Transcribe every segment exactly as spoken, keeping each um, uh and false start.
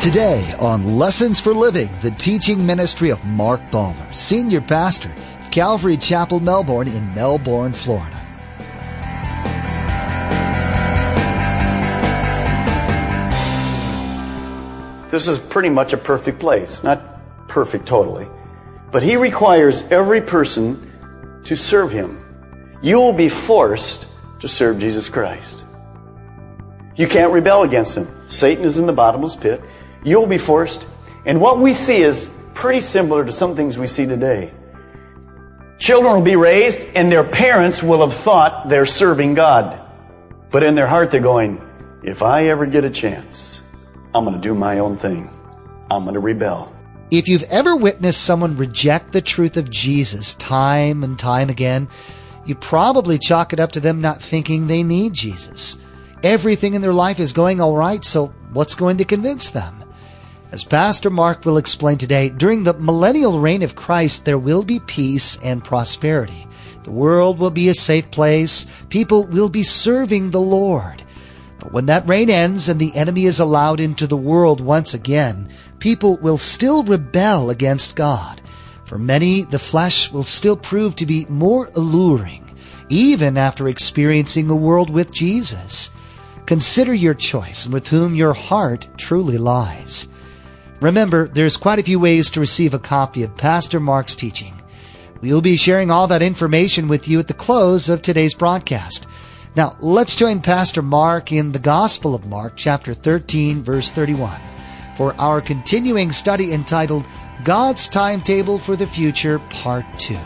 Today on Lessons for Living, the teaching ministry of Mark Balmer, senior pastor of Calvary Chapel Melbourne in Melbourne, Florida. This is pretty much a perfect place, not perfect totally, but he requires every person to serve him. You will be forced to serve Jesus Christ. You can't rebel against him. Satan is in the bottomless pit. You'll be forced. And what we see is pretty similar to some things we see today. Children will be raised, and their parents will have thought they're serving God. But in their heart, they're going, if I ever get a chance, I'm going to do my own thing. I'm going to rebel. If you've ever witnessed someone reject the truth of Jesus time and time again, you probably chalk it up to them not thinking they need Jesus. Everything in their life is going all right, so what's going to convince them? As Pastor Mark will explain today, during the millennial reign of Christ, there will be peace and prosperity. The world will be a safe place. People will be serving the Lord. But when that reign ends and the enemy is allowed into the world once again, people will still rebel against God. For many, the flesh will still prove to be more alluring, even after experiencing a world with Jesus. Consider your choice and with whom your heart truly lies. Remember, there's quite a few ways to receive a copy of Pastor Mark's teaching. We'll be sharing all that information with you at the close of today's broadcast. Now, let's join Pastor Mark in the Gospel of Mark, chapter thirteen, verse thirty-one, for our continuing study entitled, God's Timetable for the Future, Part two.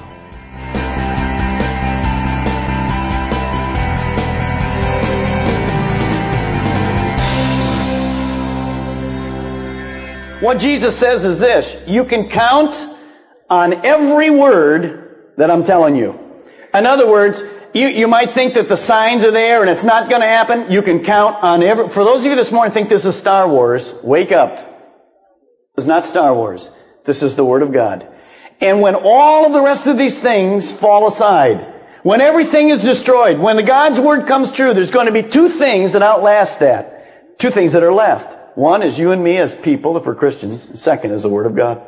What Jesus says is this: you can count on every word that I'm telling you. In other words, you, you might think that the signs are there and it's not going to happen. You can count on every... For those of you this morning think this is Star Wars, wake up. It's not Star Wars. This is the Word of God. And when all of the rest of these things fall aside, when everything is destroyed, when the God's Word comes true, there's going to be two things that outlast that. Two things that are left. One is you and me as people, if we're Christians. The second is the Word of God.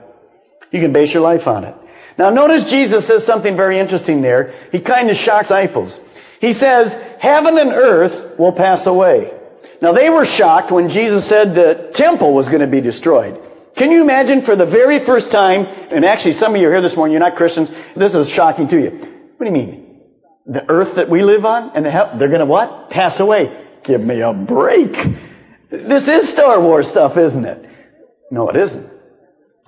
You can base your life on it. Now, notice Jesus says something very interesting there. He kind of shocks disciples. He says, heaven and earth will pass away. Now, they were shocked when Jesus said the temple was going to be destroyed. Can you imagine for the very first time, and actually some of you are here this morning, you're not Christians, this is shocking to you. What do you mean? The earth that we live on and the hell, they're going to what? Pass away. Give me a break. This is Star Wars stuff, isn't it? No, it isn't.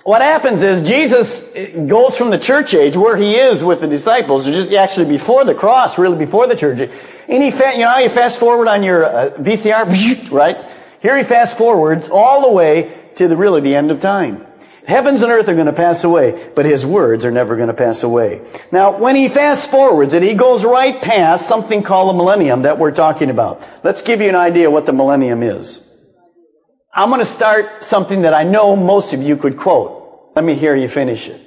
What happens is Jesus goes from the church age where he is with the disciples, just actually before the cross, really before the church age. And he, fa- you know, how you fast forward on your uh, V C R, right? Here he fast forwards all the way to the really the end of time. Heavens and earth are going to pass away, but his words are never going to pass away. Now, when he fast forwards it, he goes right past something called the millennium that we're talking about. Let's give you an idea what the millennium is. I'm going to start something that I know most of you could quote. Let me hear you finish it.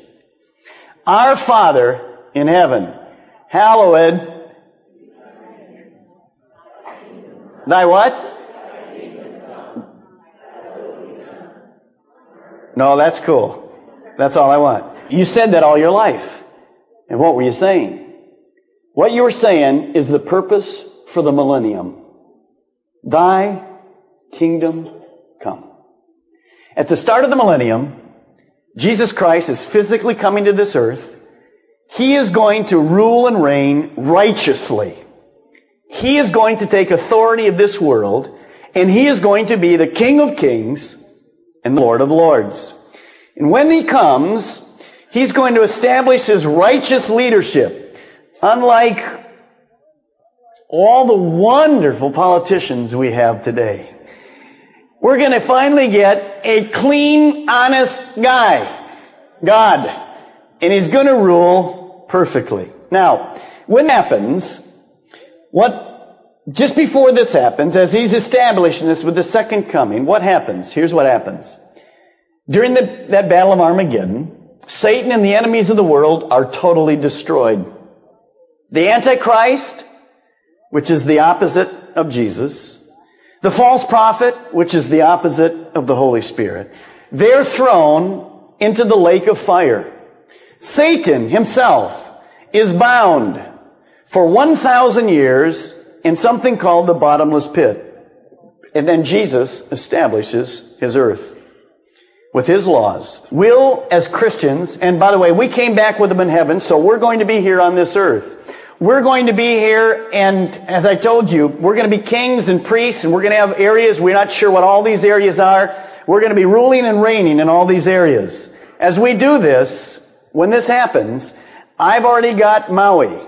Our Father in heaven, hallowed. Thy what? No, that's cool. That's all I want. You said that all your life. And what were you saying? What you were saying is the purpose for the millennium. Thy kingdom come. At the start of the millennium, Jesus Christ is physically coming to this earth. He is going to rule and reign righteously. He is going to take authority of this world, and he is going to be the King of Kings and the Lord of Lords. And when he comes, he's going to establish his righteous leadership. Unlike all the wonderful politicians we have today, we're going to finally get a clean, honest guy, God, and he's going to rule perfectly. Now, when it happens, what, just before this happens, as he's establishing this with the second coming, what happens? Here's what happens. During the, that battle of Armageddon, Satan and the enemies of the world are totally destroyed. The Antichrist, which is the opposite of Jesus, The false prophet, which is the opposite of the Holy Spirit, they're thrown into the lake of fire. Satan himself is bound for one thousand years in something called the bottomless pit. And then Jesus establishes his earth with his laws. We'll, as Christians, and by the way, we came back with them in heaven, so we're going to be here on this earth. We're going to be here, and as I told you, we're going to be kings and priests, and we're going to have areas. We're not sure what all these areas are. We're going to be ruling and reigning in all these areas. As we do this, when this happens, I've already got Maui.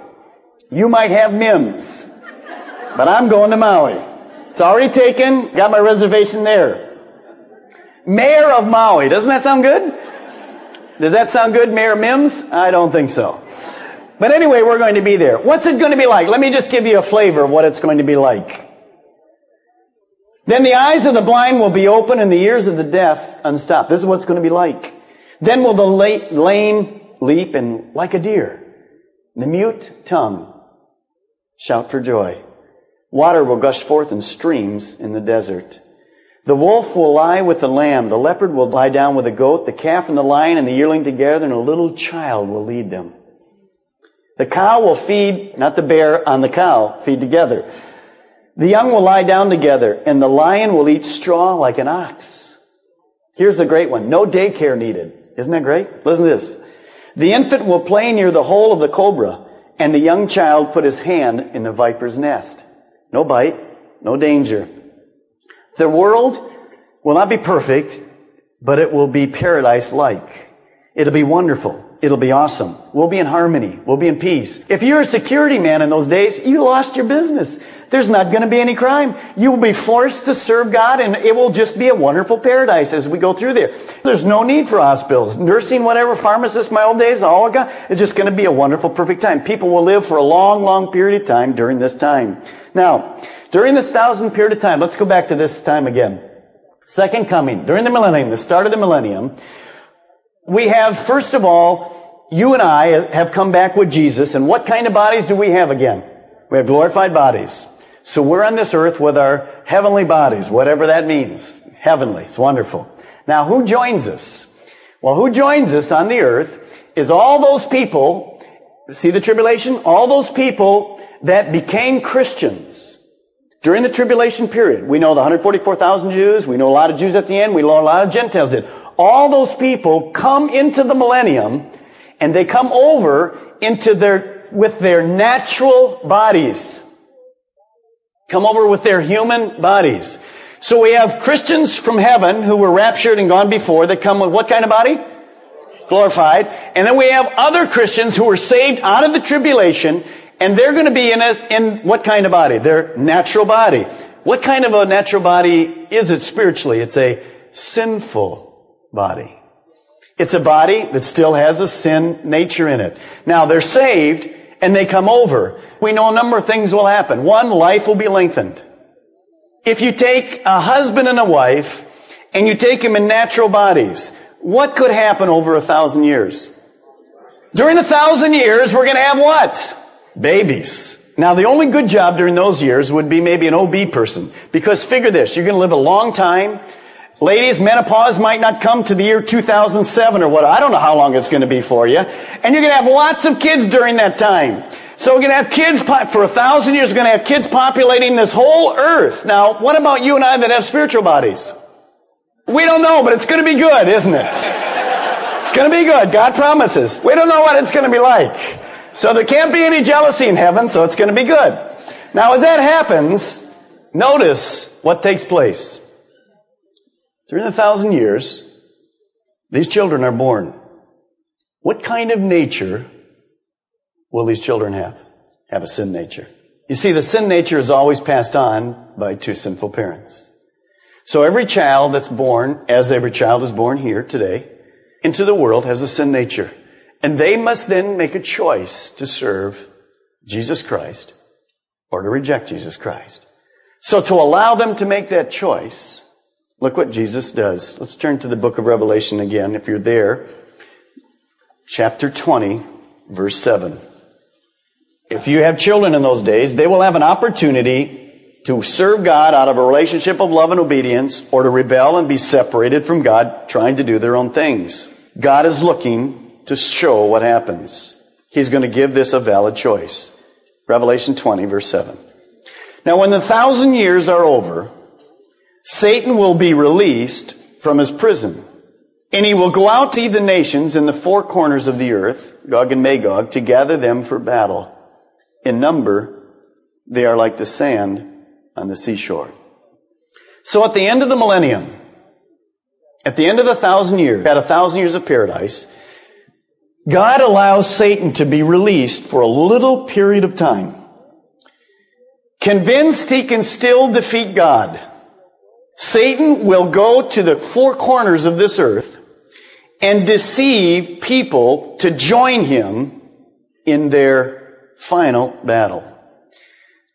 You might have Mims, but I'm going to Maui. It's already taken. Got my reservation there. Mayor of Maui. Doesn't that sound good? Does that sound good, Mayor Mims? I don't think so. But anyway, we're going to be there. What's it going to be like? Let me just give you a flavor of what it's going to be like. Then the eyes of the blind will be open and the ears of the deaf unstopped. This is what it's going to be like. Then will the lame leap and like a deer. The mute tongue shout for joy. Water will gush forth in streams in the desert. The wolf will lie with the lamb. The leopard will lie down with the goat. The calf and the lion and the yearling together, and a little child will lead them. The cow will feed, not the bear on the cow, feed together. The young will lie down together, and the lion will eat straw like an ox. Here's a great one. No daycare needed. Isn't that great? Listen to this. The infant will play near the hole of the cobra, and the young child put his hand in the viper's nest. No bite, no danger. The world will not be perfect, but it will be paradise-like. It'll be wonderful. It'll be awesome. We'll be in harmony. We'll be in peace. If you're a security man in those days, you lost your business. There's not going to be any crime. You will be forced to serve God, and it will just be a wonderful paradise as we go through there. There's no need for hospitals, nursing, whatever, pharmacists, my old days, all I got. It's just going to be a wonderful, perfect time. People will live for a long, long period of time during this time. Now, during this thousand period of time, let's go back to this time again. Second coming, during the millennium, the start of the millennium, we have, first of all, you and I have come back with Jesus. And what kind of bodies do we have again? We have glorified bodies. So we're on this earth with our heavenly bodies, whatever that means. Heavenly. It's wonderful. Now, who joins us? Well, who joins us on the earth is all those people, see the tribulation? All those people that became Christians during the tribulation period. We know the one hundred forty-four thousand Jews. We know a lot of Jews at the end. We know a lot of Gentiles did. All those people come into the millennium, and they come over into their, with their natural bodies. Come over with their human bodies. So we have Christians from heaven who were raptured and gone before that come with what kind of body? Glorified. And then we have other Christians who were saved out of the tribulation, and they're going to be in a, in what kind of body? Their natural body. What kind of a natural body is it spiritually? It's a sinful body. It's a body that still has a sin nature in it. Now, they're saved, and they come over. We know a number of things will happen. One, life will be lengthened. If you take a husband and a wife, and you take them in natural bodies, what could happen over a thousand years? During a thousand years, we're going to have what? Babies. Now, the only good job during those years would be maybe an O B person. Because figure this, you're going to live a long time. Ladies, menopause might not come to the year two thousand seven or what. I don't know how long it's going to be for you. And you're going to have lots of kids during that time. So we're going to have kids, po- for a thousand years, we're going to have kids populating this whole earth. Now, what about you and I that have spiritual bodies? We don't know, but it's going to be good, isn't it? It's going to be good. God promises. We don't know what it's going to be like. So there can't be any jealousy in heaven, so it's going to be good. Now, as that happens, notice what takes place. During the thousand years, these children are born. What kind of nature will these children have? Have a sin nature. You see, the sin nature is always passed on by two sinful parents. So every child that's born, as every child is born here today, into the world has a sin nature. And they must then make a choice to serve Jesus Christ or to reject Jesus Christ. So to allow them to make that choice, look what Jesus does. Let's turn to the book of Revelation again, if you're there. Chapter twenty, verse seven. If you have children in those days, they will have an opportunity to serve God out of a relationship of love and obedience, or to rebel and be separated from God, trying to do their own things. God is looking to show what happens. He's going to give this a valid choice. Revelation twenty, verse seven. Now, when the thousand years are over, Satan will be released from his prison, and he will go out to eat the nations in the four corners of the earth, Gog and Magog, to gather them for battle. In number, they are like the sand on the seashore. So at the end of the millennium, at the end of the thousand years, at a thousand years of paradise, God allows Satan to be released for a little period of time. Convinced he can still defeat God, Satan will go to the four corners of this earth and deceive people to join him in their final battle.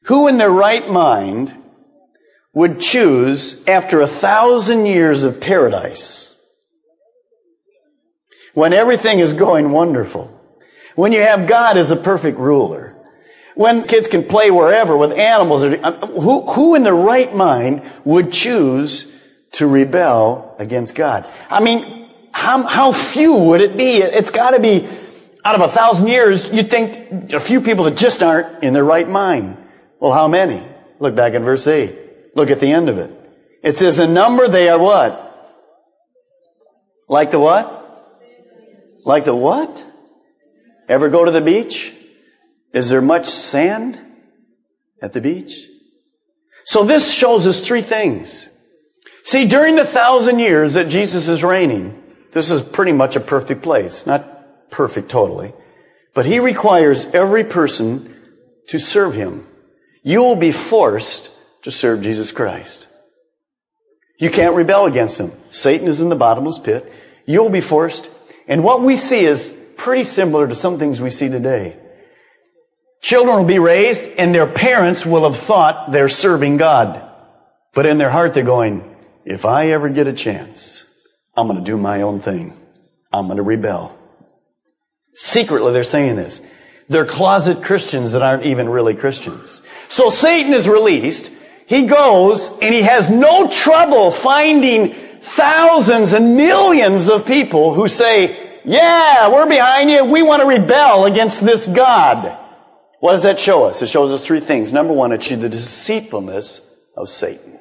Who in their right mind would choose, after a thousand years of paradise, when everything is going wonderful, when you have God as a perfect ruler, when kids can play wherever with animals, who, who in their right mind would choose to rebel against God? I mean, how, how few would it be? It's got to be, out of a thousand years, you'd think a few people that just aren't in their right mind. Well, how many? Look back in verse eight. Look at the end of it. It says, in number they are what? Like the what? Like the what? Ever go to the beach? Is there much sand at the beach? So this shows us three things. See, during the thousand years that Jesus is reigning, this is pretty much a perfect place. Not perfect totally. But he requires every person to serve him. You will be forced to serve Jesus Christ. You can't rebel against him. Satan is in the bottomless pit. You'll be forced. And what we see is pretty similar to some things we see today. Children will be raised, and their parents will have thought they're serving God. But in their heart, they're going, if I ever get a chance, I'm going to do my own thing. I'm going to rebel. Secretly, they're saying this. They're closet Christians that aren't even really Christians. So Satan is released. He goes, and he has no trouble finding thousands and millions of people who say, yeah, we're behind you. We want to rebel against this God. What does that show us? It shows us three things. Number one, it shows the deceitfulness of Satan.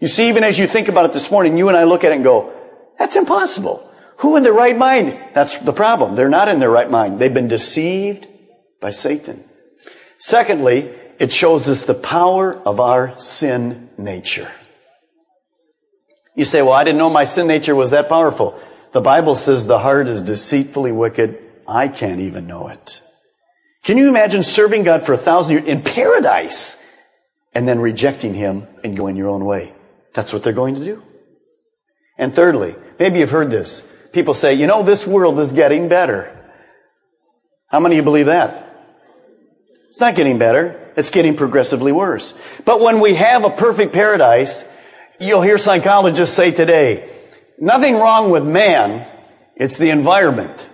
You see, even as you think about it this morning, you and I look at it and go, that's impossible. Who in their right mind? That's the problem. They're not in their right mind. They've been deceived by Satan. Secondly, it shows us the power of our sin nature. You say, well, I didn't know my sin nature was that powerful. The Bible says the heart is deceitfully wicked. I can't even know it. Can you imagine serving God for a thousand years in paradise and then rejecting him and going your own way? That's what they're going to do. And thirdly, maybe you've heard this. People say, you know, this world is getting better. How many of you believe that? It's not getting better. It's getting progressively worse. But when we have a perfect paradise, you'll hear psychologists say today, nothing wrong with man, it's the environment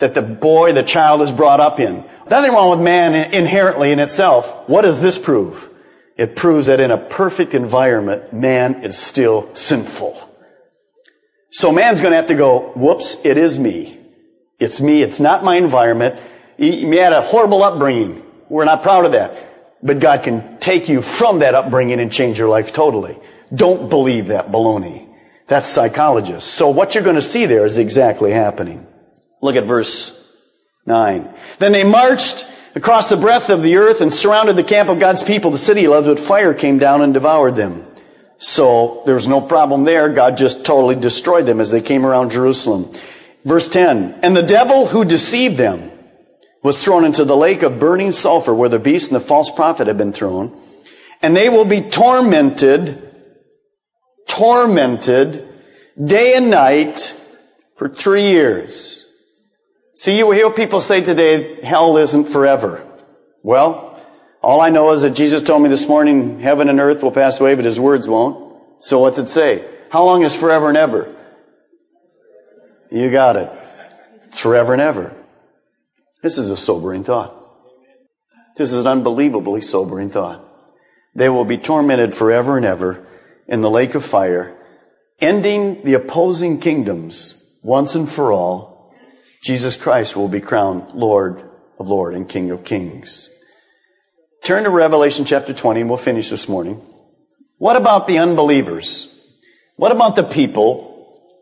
that the boy, the child is brought up in. Nothing wrong with man inherently in itself. What does this prove? It proves that in a perfect environment, man is still sinful. So man's going to have to go, whoops, it is me. It's me. It's not my environment. You had a horrible upbringing. We're not proud of that. But God can take you from that upbringing and change your life totally. Don't believe that baloney. That's psychologists. So what you're going to see there is exactly happening. Look at verse nine. Then they marched across the breadth of the earth and surrounded the camp of God's people, the city he loved, but fire came down and devoured them. So there's no problem there. God just totally destroyed them as they came around Jerusalem. Verse ten. And the devil who deceived them was thrown into the lake of burning sulfur where the beast and the false prophet had been thrown. And they will be tormented tormented day and night for three years. See, you will hear people say today, hell isn't forever. Well, all I know is that Jesus told me this morning, heaven and earth will pass away, but his words won't. So what's it say? How long is forever and ever? You got it. It's forever and ever. This is a sobering thought. This is an unbelievably sobering thought. They will be tormented forever and ever in the lake of fire, ending the opposing kingdoms once and for all. Jesus Christ will be crowned Lord of Lords and King of Kings. Turn to Revelation chapter twenty, and we'll finish this morning. What about the unbelievers? What about the people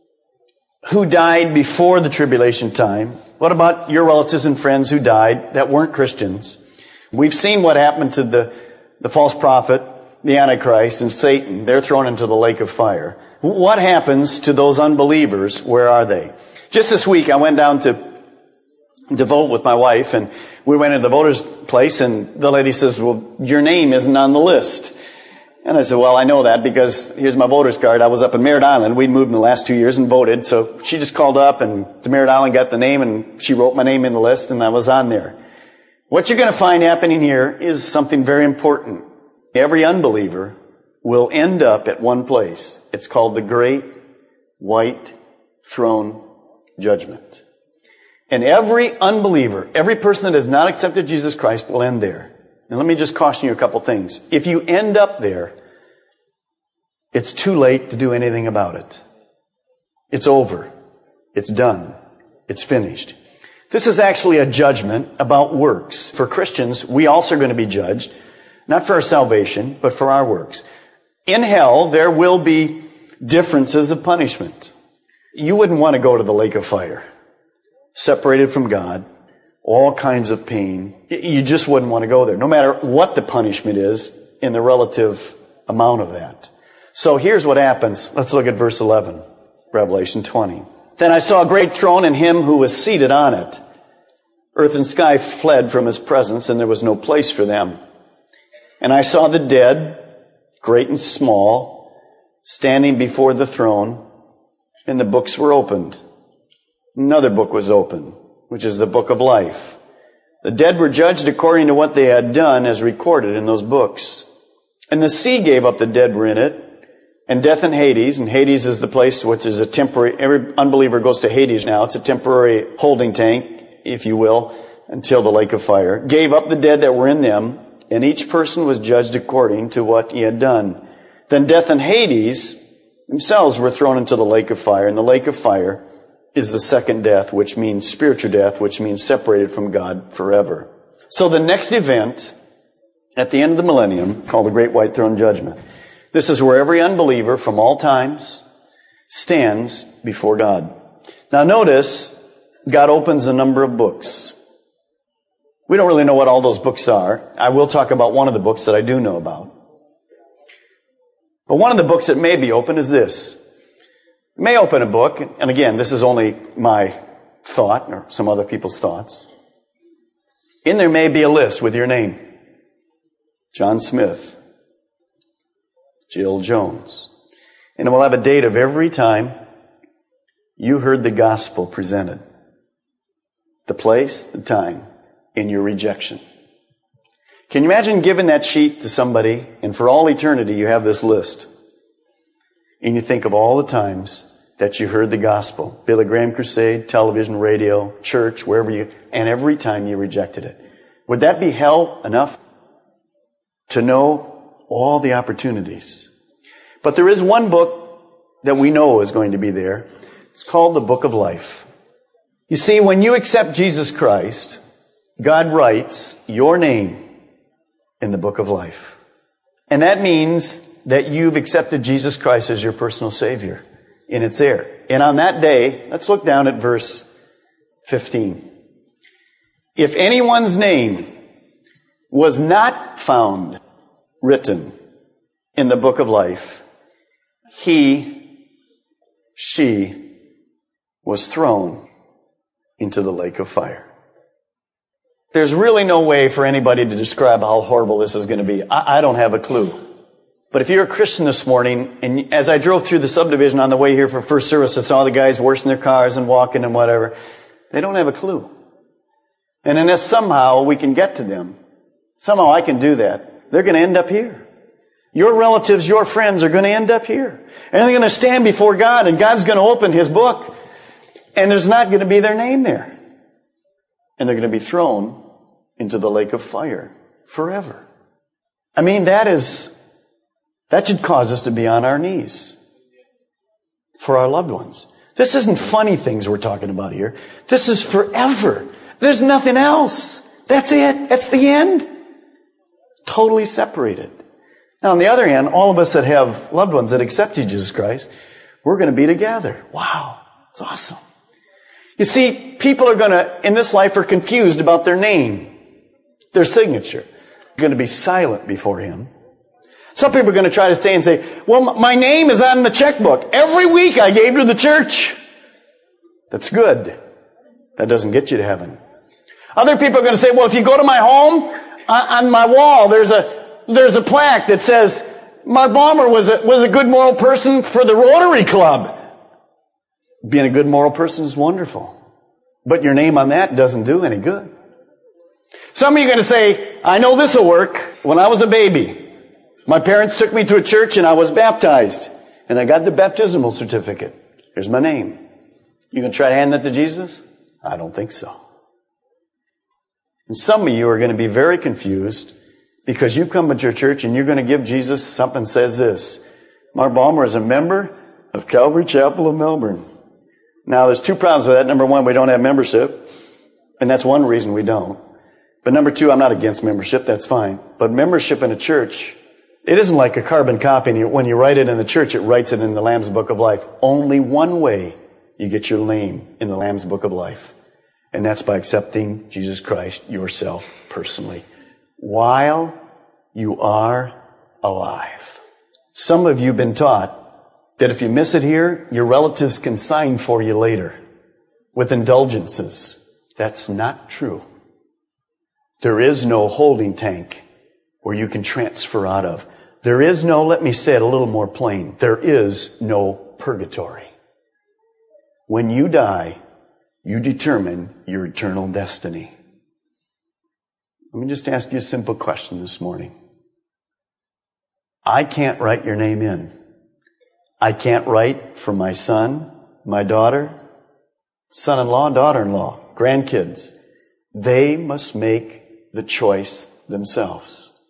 who died before the tribulation time? What about your relatives and friends who died that weren't Christians? We've seen what happened to the, the false prophet, the Antichrist, and Satan. They're thrown into the lake of fire. What happens to those unbelievers? Where are they? Just this week, I went down to, to vote with my wife, and we went into the voter's place, and the lady says, well, your name isn't on the list. And I said, well, I know that because here's my voter's card. I was up in Merritt Island. We'd moved in the last two years and voted. So she just called up and to Merritt Island got the name and she wrote my name in the list and I was on there. What you're going to find happening here is something very important. Every unbeliever will end up at one place. It's called the Great White Throne Judgment. And every unbeliever, every person that has not accepted Jesus Christ will end there. And let me just caution you a couple things. If you end up there, it's too late to do anything about it. It's over. It's done. It's finished. This is actually a judgment about works. For Christians, we also are going to be judged, not for our salvation, but for our works. In hell, there will be differences of punishment. You wouldn't want to go to the lake of fire, separated from God, all kinds of pain. You just wouldn't want to go there, no matter what the punishment is in the relative amount of that. So here's what happens. Let's look at verse eleven, Revelation twenty. Then I saw a great throne and him who was seated on it. Earth and sky fled from his presence, and there was no place for them. And I saw the dead, great and small, standing before the throne, and the books were opened. Another book was opened, which is the book of life. The dead were judged according to what they had done as recorded in those books. And the sea gave up the dead were in it, and death and Hades. And Hades is the place which is a temporary, every unbeliever goes to Hades now. It's a temporary holding tank, if you will, until the lake of fire. Gave up the dead that were in them, and each person was judged according to what he had done. Then death and Hades themselves were thrown into the lake of fire, and the lake of fire is the second death, which means spiritual death, which means separated from God forever. So the next event at the end of the millennium, called the Great White Throne Judgment, this is where every unbeliever from all times stands before God. Now notice, God opens a number of books. We don't really know what all those books are. I will talk about one of the books that I do know about. But one of the books that may be open is this. May open a book, and again, this is only my thought or some other people's thoughts. In there may be a list with your name. John Smith, Jill Jones. And it will have a date of every time you heard the gospel presented. The place, the time, and your rejection. Can you imagine giving that sheet to somebody, and for all eternity you have this list? And you think of all the times that you heard the gospel. Billy Graham Crusade, television, radio, church, wherever you... And every time you rejected it. Would that be hell enough to know all the opportunities? But there is one book that we know is going to be there. It's called the Book of Life. You see, when you accept Jesus Christ, God writes your name in the Book of Life. And that means that you've accepted Jesus Christ as your personal Savior. And it's there. And on that day, let's look down at verse fifteen. If anyone's name was not found written in the book of life, he, she was thrown into the lake of fire. There's really no way for anybody to describe how horrible this is going to be. I, I don't have a clue. But if you're a Christian this morning, and as I drove through the subdivision on the way here for first service, I saw the guys washing their cars and walking and whatever. They don't have a clue. And unless somehow we can get to them, somehow I can do that, they're going to end up here. Your relatives, your friends are going to end up here. And they're going to stand before God, and God's going to open His book, and there's not going to be their name there. And they're going to be thrown into the lake of fire forever. I mean, that is, that should cause us to be on our knees for our loved ones. This isn't funny things we're talking about here. This is forever. There's nothing else. That's it. That's the end. Totally separated. Now, on the other hand, all of us that have loved ones that accept Jesus Christ, we're going to be together. Wow. It's awesome. You see, people are going to, in this life, are confused about their name, their signature. They're going to be silent before Him. Some people are going to try to stay and say, well, my name is on the checkbook. Every week I gave to the church. That's good. That doesn't get you to heaven. Other people are going to say, well, if you go to my home, on my wall, there's a There's a plaque that says, Mark Balmer was a, was a good moral person for the Rotary Club. Being a good moral person is wonderful. But your name on that doesn't do any good. Some of you are going to say, I know this will work. When I was a baby, my parents took me to a church and I was baptized. And I got the baptismal certificate. Here's my name. You going to try to hand that to Jesus? I don't think so. And some of you are going to be very confused, because you come to your church and you're going to give Jesus something that says this: Mark Balmer is a member of Calvary Chapel of Melbourne. Now, there's two problems with that. Number one, we don't have membership. And that's one reason we don't. But number two, I'm not against membership. That's fine. But membership in a church, it isn't like a carbon copy. And when you write it in the church, it writes it in the Lamb's Book of Life. Only one way you get your name in the Lamb's Book of Life. And that's by accepting Jesus Christ yourself personally, while you are alive. Some of you have been taught that if you miss it here, your relatives can sign for you later with indulgences. That's not true. There is no holding tank where you can transfer out of. There is no, let me say it a little more plain, there is no purgatory. When you die, you determine your eternal destiny. Let me just ask you a simple question this morning. I can't write your name in. I can't write for my son, my daughter, son-in-law, daughter-in-law, grandkids. They must make the choice themselves,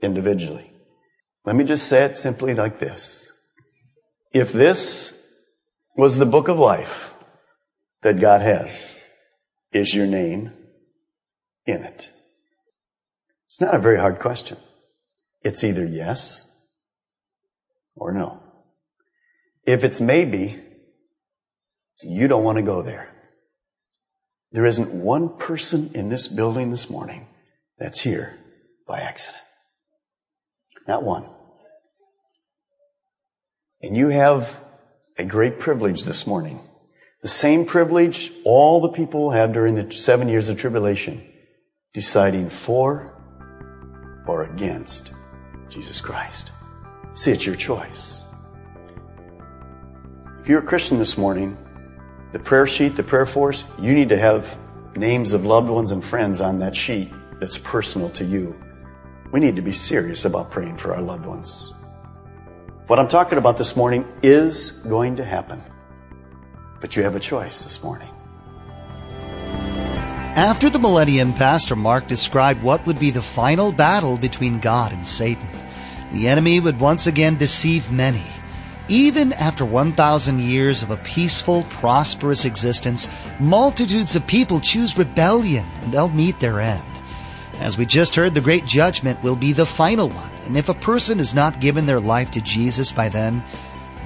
individually. Let me just say it simply like this. If this was the book of life that God has, is your name in it? It's not a very hard question. It's either yes or no. If it's maybe, you don't want to go there. There isn't one person in this building this morning that's here by accident. Not one. And you have a great privilege this morning. The same privilege all the people have during the seven years of tribulation, deciding for or against Jesus Christ. See, it's your choice. If you're a Christian this morning, the prayer sheet, the prayer force, you need to have names of loved ones and friends on that sheet that's personal to you. We need to be serious about praying for our loved ones. What I'm talking about this morning is going to happen, but you have a choice this morning. After the millennium, Pastor Mark described what would be the final battle between God and Satan. The enemy would once again deceive many. Even after one thousand years of a peaceful, prosperous existence, multitudes of people choose rebellion and they'll meet their end. As we just heard, the great judgment will be the final one. And if a person has not given their life to Jesus by then,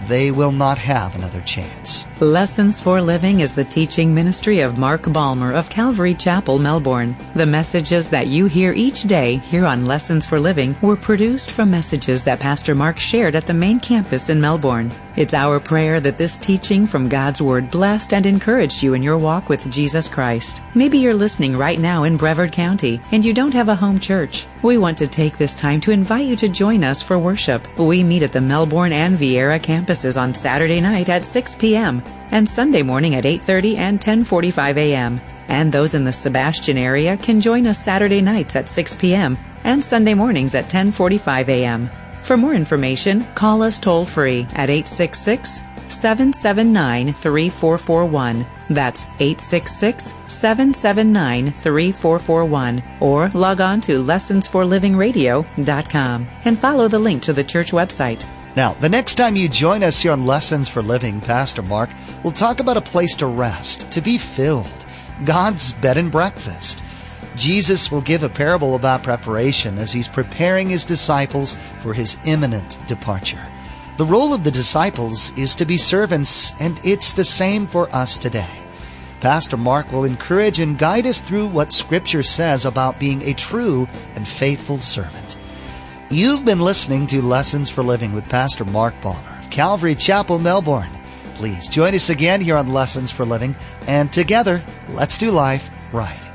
they will not have another chance. Lessons for Living is the teaching ministry of Mark Balmer of Calvary Chapel, Melbourne. The messages that you hear each day here on Lessons for Living were produced from messages that Pastor Mark shared at the main campus in Melbourne. It's our prayer that this teaching from God's Word blessed and encouraged you in your walk with Jesus Christ. Maybe you're listening right now in Brevard County and you don't have a home church. We want to take this time to invite you to join us for worship. We meet at the Melbourne and Vieira campuses on Saturday night at six p.m. and Sunday morning at eight thirty and ten forty-five a.m. And those in the Sebastian area can join us Saturday nights at six p.m. and Sunday mornings at ten forty-five a.m. For more information, call us toll-free at eight six six, seven seven nine, three four four one. That's eight six six, seven seven nine, three four four one or log on to Lessons For Living Radio dot com and follow the link to the church website. Now, the next time you join us here on Lessons for Living, Pastor Mark will talk about a place to rest, to be filled, God's bed and breakfast. Jesus will give a parable about preparation as he's preparing his disciples for his imminent departure. The role of the disciples is to be servants, and it's the same for us today. Pastor Mark will encourage and guide us through what Scripture says about being a true and faithful servant. You've been listening to Lessons for Living with Pastor Mark Balmer of Calvary Chapel, Melbourne. Please join us again here on Lessons for Living, and together, let's do life right.